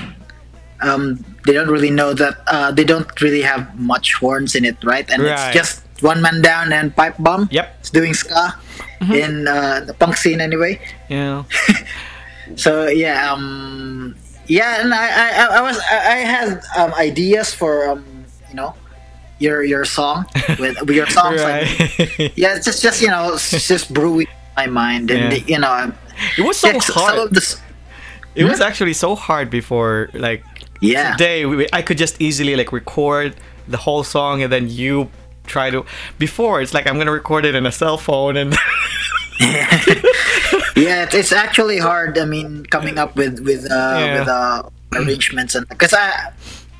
Um, they don't really know that uh, they don't really have much horns in it, right? And right. it's just One Man Down and Pipe Bomb. Yep, it's doing ska mm-hmm. in uh, the punk scene anyway. Yeah. So yeah, um, yeah, and I, I, I was, I, I had um, ideas for um, you know, your your song with, with your songs. Right. Like, yeah, it's just, just you know, it's just brewing in my mind, and yeah. the, you know, it was so hard. Some of the, it hmm? was actually so hard before, like. Yeah. Today, we, I could just easily like record the whole song, and then you try to. Before, it's like I'm gonna record it in a cell phone, and yeah, yeah, it's actually hard. I mean, coming up with with uh, yeah. with uh, arrangements, and because I,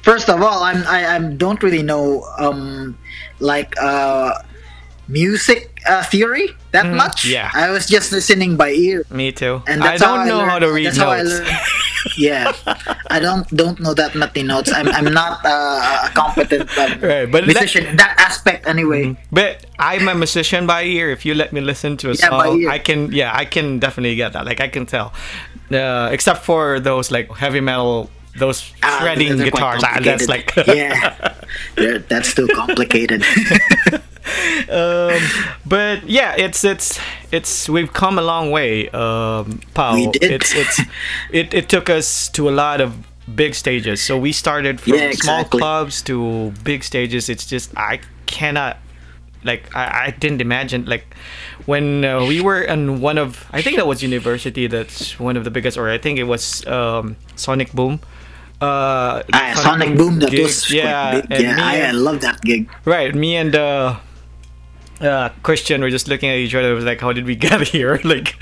first of all, I'm I, I don't really know um like uh music uh, theory that mm, much. Yeah, I was just listening by ear. Me too. And that's I don't how know I learned, how to read that's notes. How I yeah, I don't don't know that many notes. I'm I'm not uh, a competent um, right, but musician in that aspect anyway. But I'm a musician by ear. If you let me listen to a yeah, song, I can yeah I can definitely get that. Like I can tell, uh, except for those like heavy metal, those shredding uh, guitars. Ah, that's like yeah, They're, that's too complicated. um, but yeah, it's it's it's we've come a long way, um, Paolo. We did. It's it's it, it took us to a lot of big stages. So we started from yeah, exactly. small clubs to big stages. It's just I cannot like I, I didn't imagine like when uh, we were in one of I think that was university. That's one of the biggest, or I think it was um, Sonic Boom. Uh, ah, Sonic Boom. That was yeah, quite big. Yeah, I, I love that gig. Right, me and. Uh, Uh, Christian were just looking at each other. It was like, how did we get here? Like,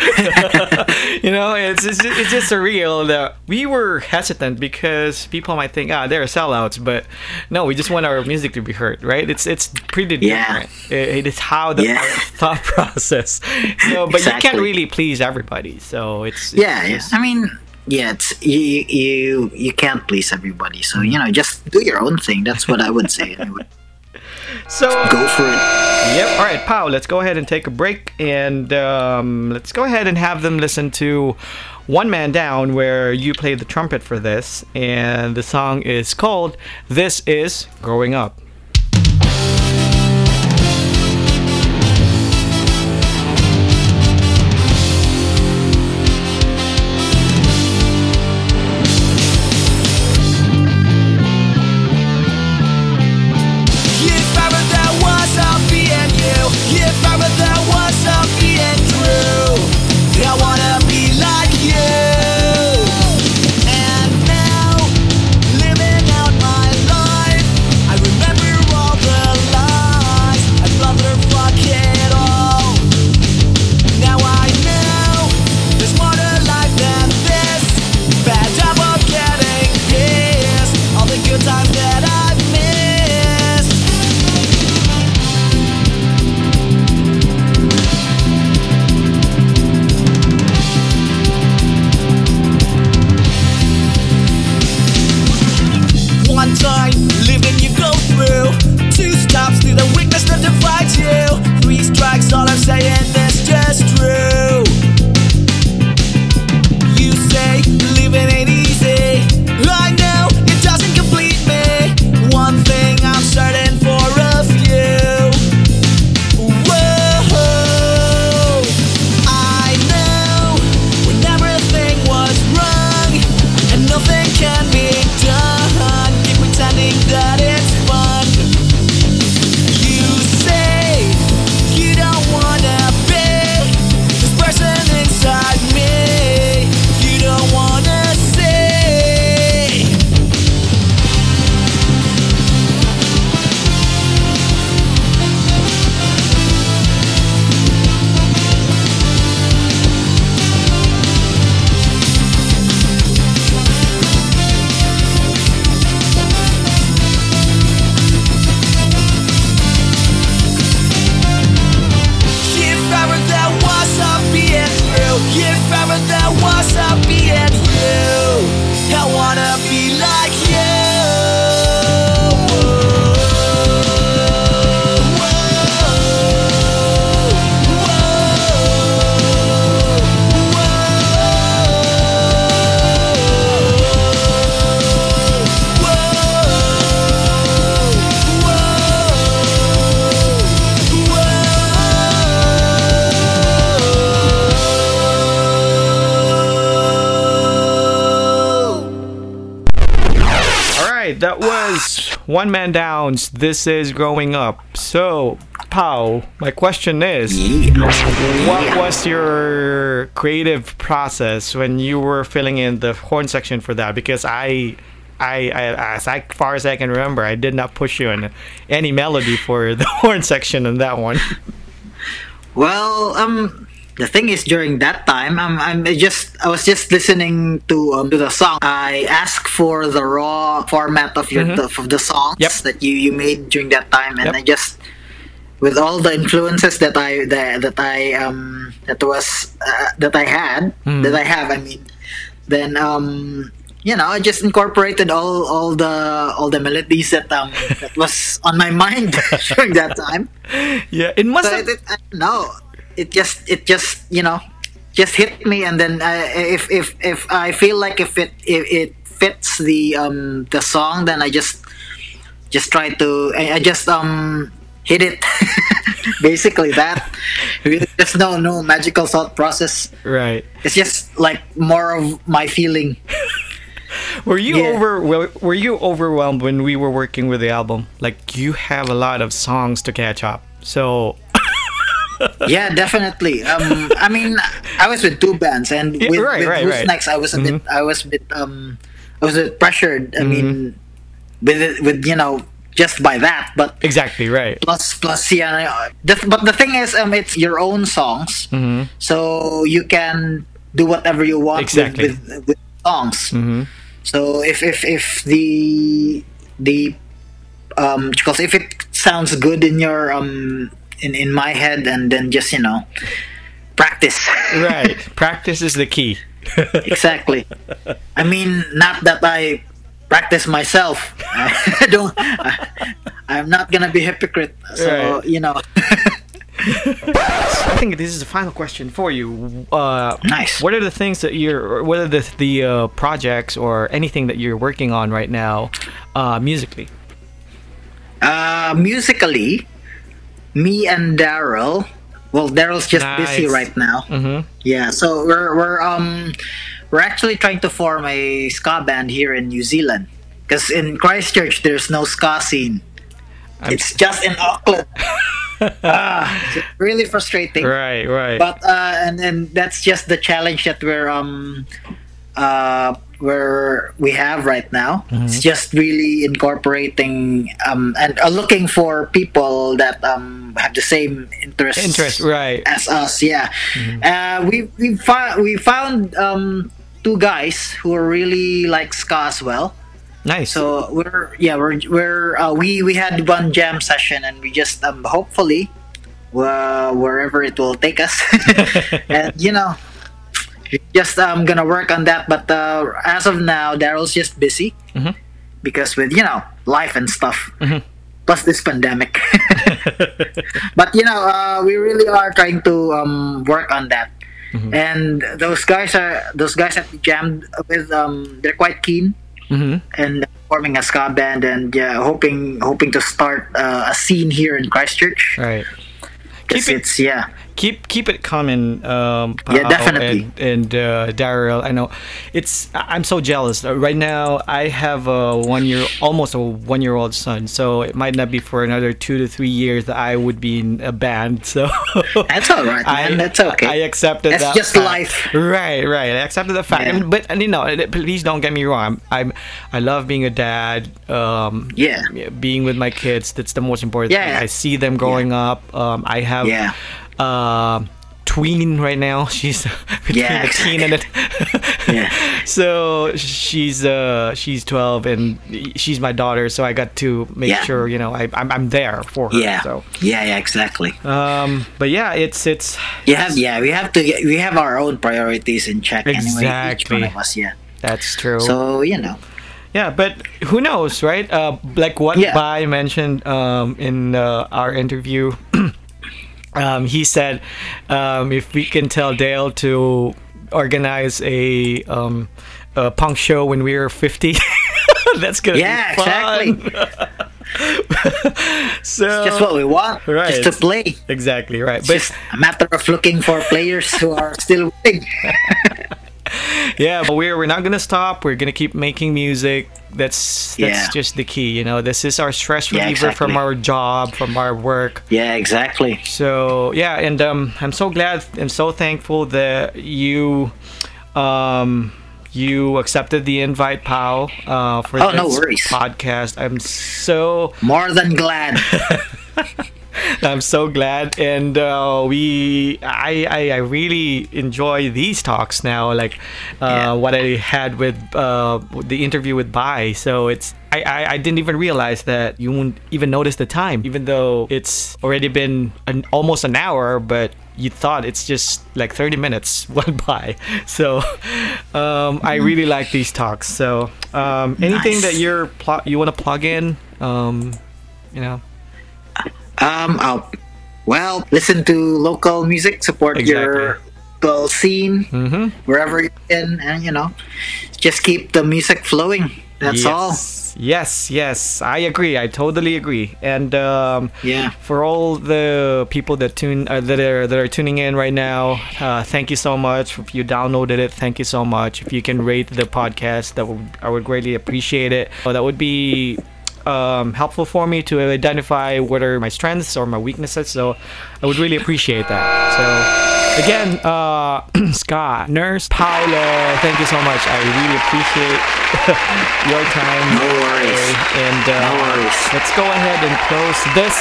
you know, it's, it's it's just surreal that we were hesitant because people might think, ah, they're sellouts, but no, we just want our music to be heard, right? It's it's pretty different. Yeah. It, it's how the yeah. thought process. So, but exactly. you can't really please everybody. So it's, it's yeah, just, yeah. I mean, yeah, it's you you you can't please everybody. So you know, just do your own thing. That's what I would say anyway. So go for it. Yep. All right, Paolo, let's go ahead and take a break, and um, let's go ahead and have them listen to One Man Down, where you play the trumpet for this, and the song is called This Is Growing Up. that was One Man Down's This Is Growing Up. So, Pao, my question is, yeah. what was your creative process when you were filling in the horn section for that? Because I, I, I as I, far as I can remember, I did not push you in any melody for the horn section in that one. Well, um... the thing is, during that time, I'm, I'm just I was just listening to um, to the song. I asked for the raw format of your mm-hmm. th- of the songs yep. that you, you made during that time, and yep. I just, with all the influences that I that, that I um that was uh, that I had mm. that I have, I mean, then um you know I just incorporated all, all the all the melodies that um that was on my mind during that time. Yeah, it must. So have... it, it, I don't know. It just, it just, you know, just hit me, and then I, if if if I feel like if it if it fits the um the song, then I just just try to I, I just um hit it. Basically, that there's no no magical thought process. Right. It's just like more of my feeling. Were you yeah. over? Were you overwhelmed when we were working with the album? Like, you have a lot of songs to catch up, so. Yeah, definitely. Um, I mean, I was with two bands, and with, yeah, right, with right, Who's right. Next, I was a mm-hmm. bit, I was a bit, um, I was a bit pressured. I mm-hmm. mean, with with you know, just by that, but exactly right. Plus, plus, yeah. The, but the thing is, um, it's your own songs, mm-hmm. so you can do whatever you want exactly. with, with with songs. Mm-hmm. So if if if the the um, because if it sounds good in your um. In, in my head, and then just, you know, practice. Right. Practice is the key. Exactly. I mean, not that I practice myself. I don't. I, I'm not gonna be hypocrite. So right. you know. I think this is the final question for you. Uh, nice. What are the things that you're? What are the the uh, projects or anything that you're working on right now, uh, musically? Uh, musically. Me and Daryl. Well, Daryl's just nice. busy right now. Mm-hmm. Yeah, so we're we're um we're actually trying to form a ska band here in New Zealand, because in Christchurch there's no ska scene. I'm it's just in Auckland. uh, it's really frustrating. Right, right. But uh, and and that's just the challenge that we're um uh where we have right now. Mm-hmm. It's just really incorporating um and uh, looking for people that um have the same interests interest right as us. yeah mm-hmm. uh we we, fi- we found um two guys who are really like ska as well. Nice. So we're yeah we're we're uh, we we had one jam session, and we just um hopefully uh, wherever it will take us and you know Just I'm um, gonna work on that, but uh, as of now, Daryl's just busy mm-hmm. because with you know life and stuff, mm-hmm. plus this pandemic. But you know, uh, we really are trying to um, work on that, mm-hmm. and those guys are those guys that we jammed with. Um, they're quite keen, mm-hmm. and forming a ska band, and yeah, hoping hoping to start uh, a scene here in Christchurch. Right. Keep it, it's, yeah. Keep keep it coming, um, yeah, definitely. And, and uh, Daryl, I know, it's. I'm so jealous right now. I have a one year, almost a one year old son, so it might not be for another two to three years that I would be in a band. So that's all right, man. I, that's okay. I accepted that's that. That's just fact. life. Right, right. I accepted the fact. Yeah. I mean, but and, you know, please don't get me wrong. I'm, I'm I love being a dad. Um, yeah. Being with my kids, that's the most important yeah. thing. I see them growing yeah. up. Um, I have. Yeah. Uh, tween right now. She's between yeah, exactly. a teen and a yeah. So she's uh, she's twelve, and she's my daughter. So I got to make yeah. sure you know I, I'm I'm there for her. Yeah. So. Yeah. Yeah. Exactly. Um. But yeah, it's it's. You have yeah. We have to get, we have our own priorities in check. Exactly. Anyway, each one of us. Yeah. That's true. So you know. Yeah, but who knows, right? Uh, like what yeah. Bai mentioned um in uh, our interview. Um, he said, um, if we can tell Dale to organize a, um, a punk show when we're fifty, that's gonna yeah, be fun. Yeah, exactly. So it's just what we want, right, just to play. Exactly right. It's but just a matter of looking for players who are still winning. Yeah, but we're we're not gonna stop. We're gonna keep making music. That's that's yeah. just the key, you know. This is our stress reliever yeah, exactly. from our job, from our work. Yeah, exactly. So yeah, and um, I'm so glad and so thankful that you, um, you accepted the invite, Pao, uh, for oh, this no worries. podcast. I'm so more than glad. I'm so glad, and uh, we, I, I, I really enjoy these talks now. Like uh, yeah. what I had with uh, the interview with Bai. So it's I, I, I didn't even realize that you wouldn't even notice the time, even though it's already been an, almost an hour. But you thought it's just like thirty minutes went by. So um, I really like these talks. So um, anything nice. that you're pl- you want to plug in, um, you know. Um, I'll, well, listen to local music, support exactly. your local scene, mm-hmm. wherever you're in, and, you know, just keep the music flowing. That's yes. all. Yes, yes, I agree. I totally agree. And um, yeah. for all the people that tune uh, that are that are tuning in right now, uh, thank you so much. If you downloaded it, thank you so much. If you can rate the podcast, that would, I would greatly appreciate it. So that would be... Um, helpful for me to identify what are my strengths or my weaknesses, so I would really appreciate that. So again, uh, Scott, Nurse, Paolo, thank you so much. I really appreciate your time. No worries. And uh, no worries. Let's go ahead and close this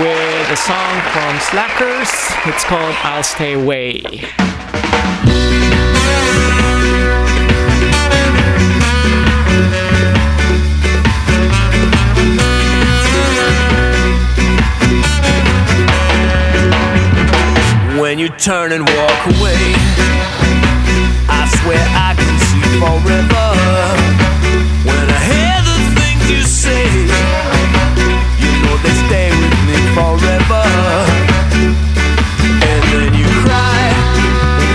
with a song from Slackers. It's called I'll Stay Away. When you turn and walk away, I swear I can see forever. When I hear the things you say, you know they stay with me forever. And then you cry,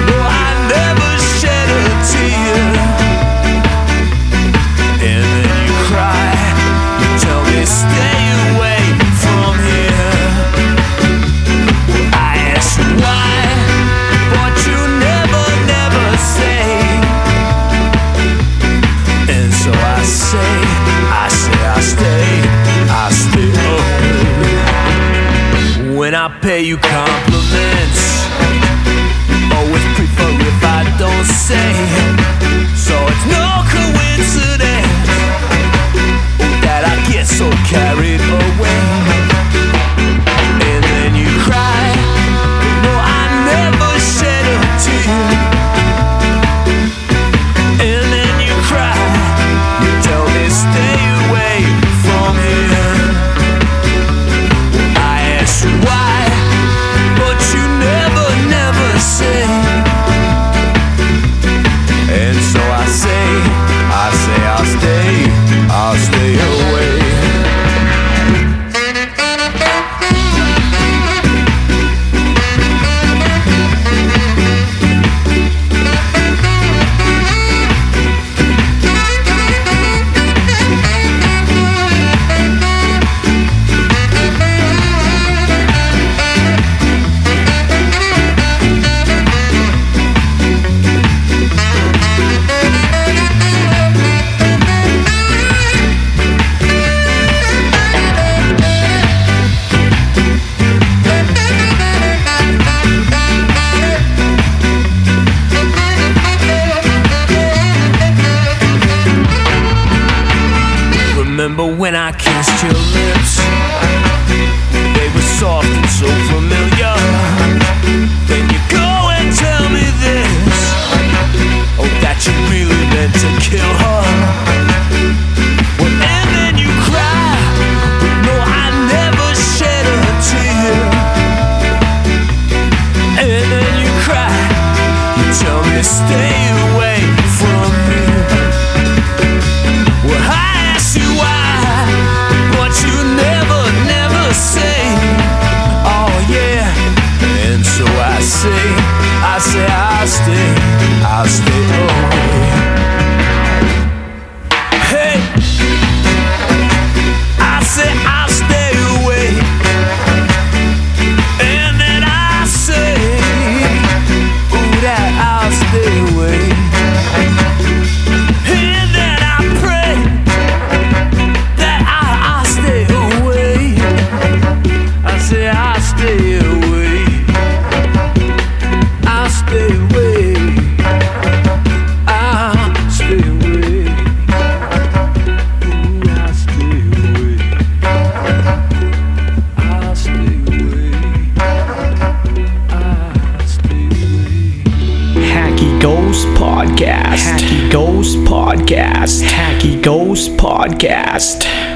though I never shed a tear. And then you cry, you tell me stay away from here. I ask you why, I say I stay, I stay away. When I pay you compliments, you always prefer if I don't say. So it's no coincidence that I get so carried away. And then you cry, no, I never shed a tear. Remember when I kissed your lips? They were soft and so familiar. Then you go and tell me this, oh, that you really meant to kill her. Well, and then you cry, but no, I never shed a tear. And then you cry, you tell me stay away from me. Well, I I say, I say, I stay, I stay away. Podcast. Hacky Ghost Podcast. Hacky Ghost Podcast.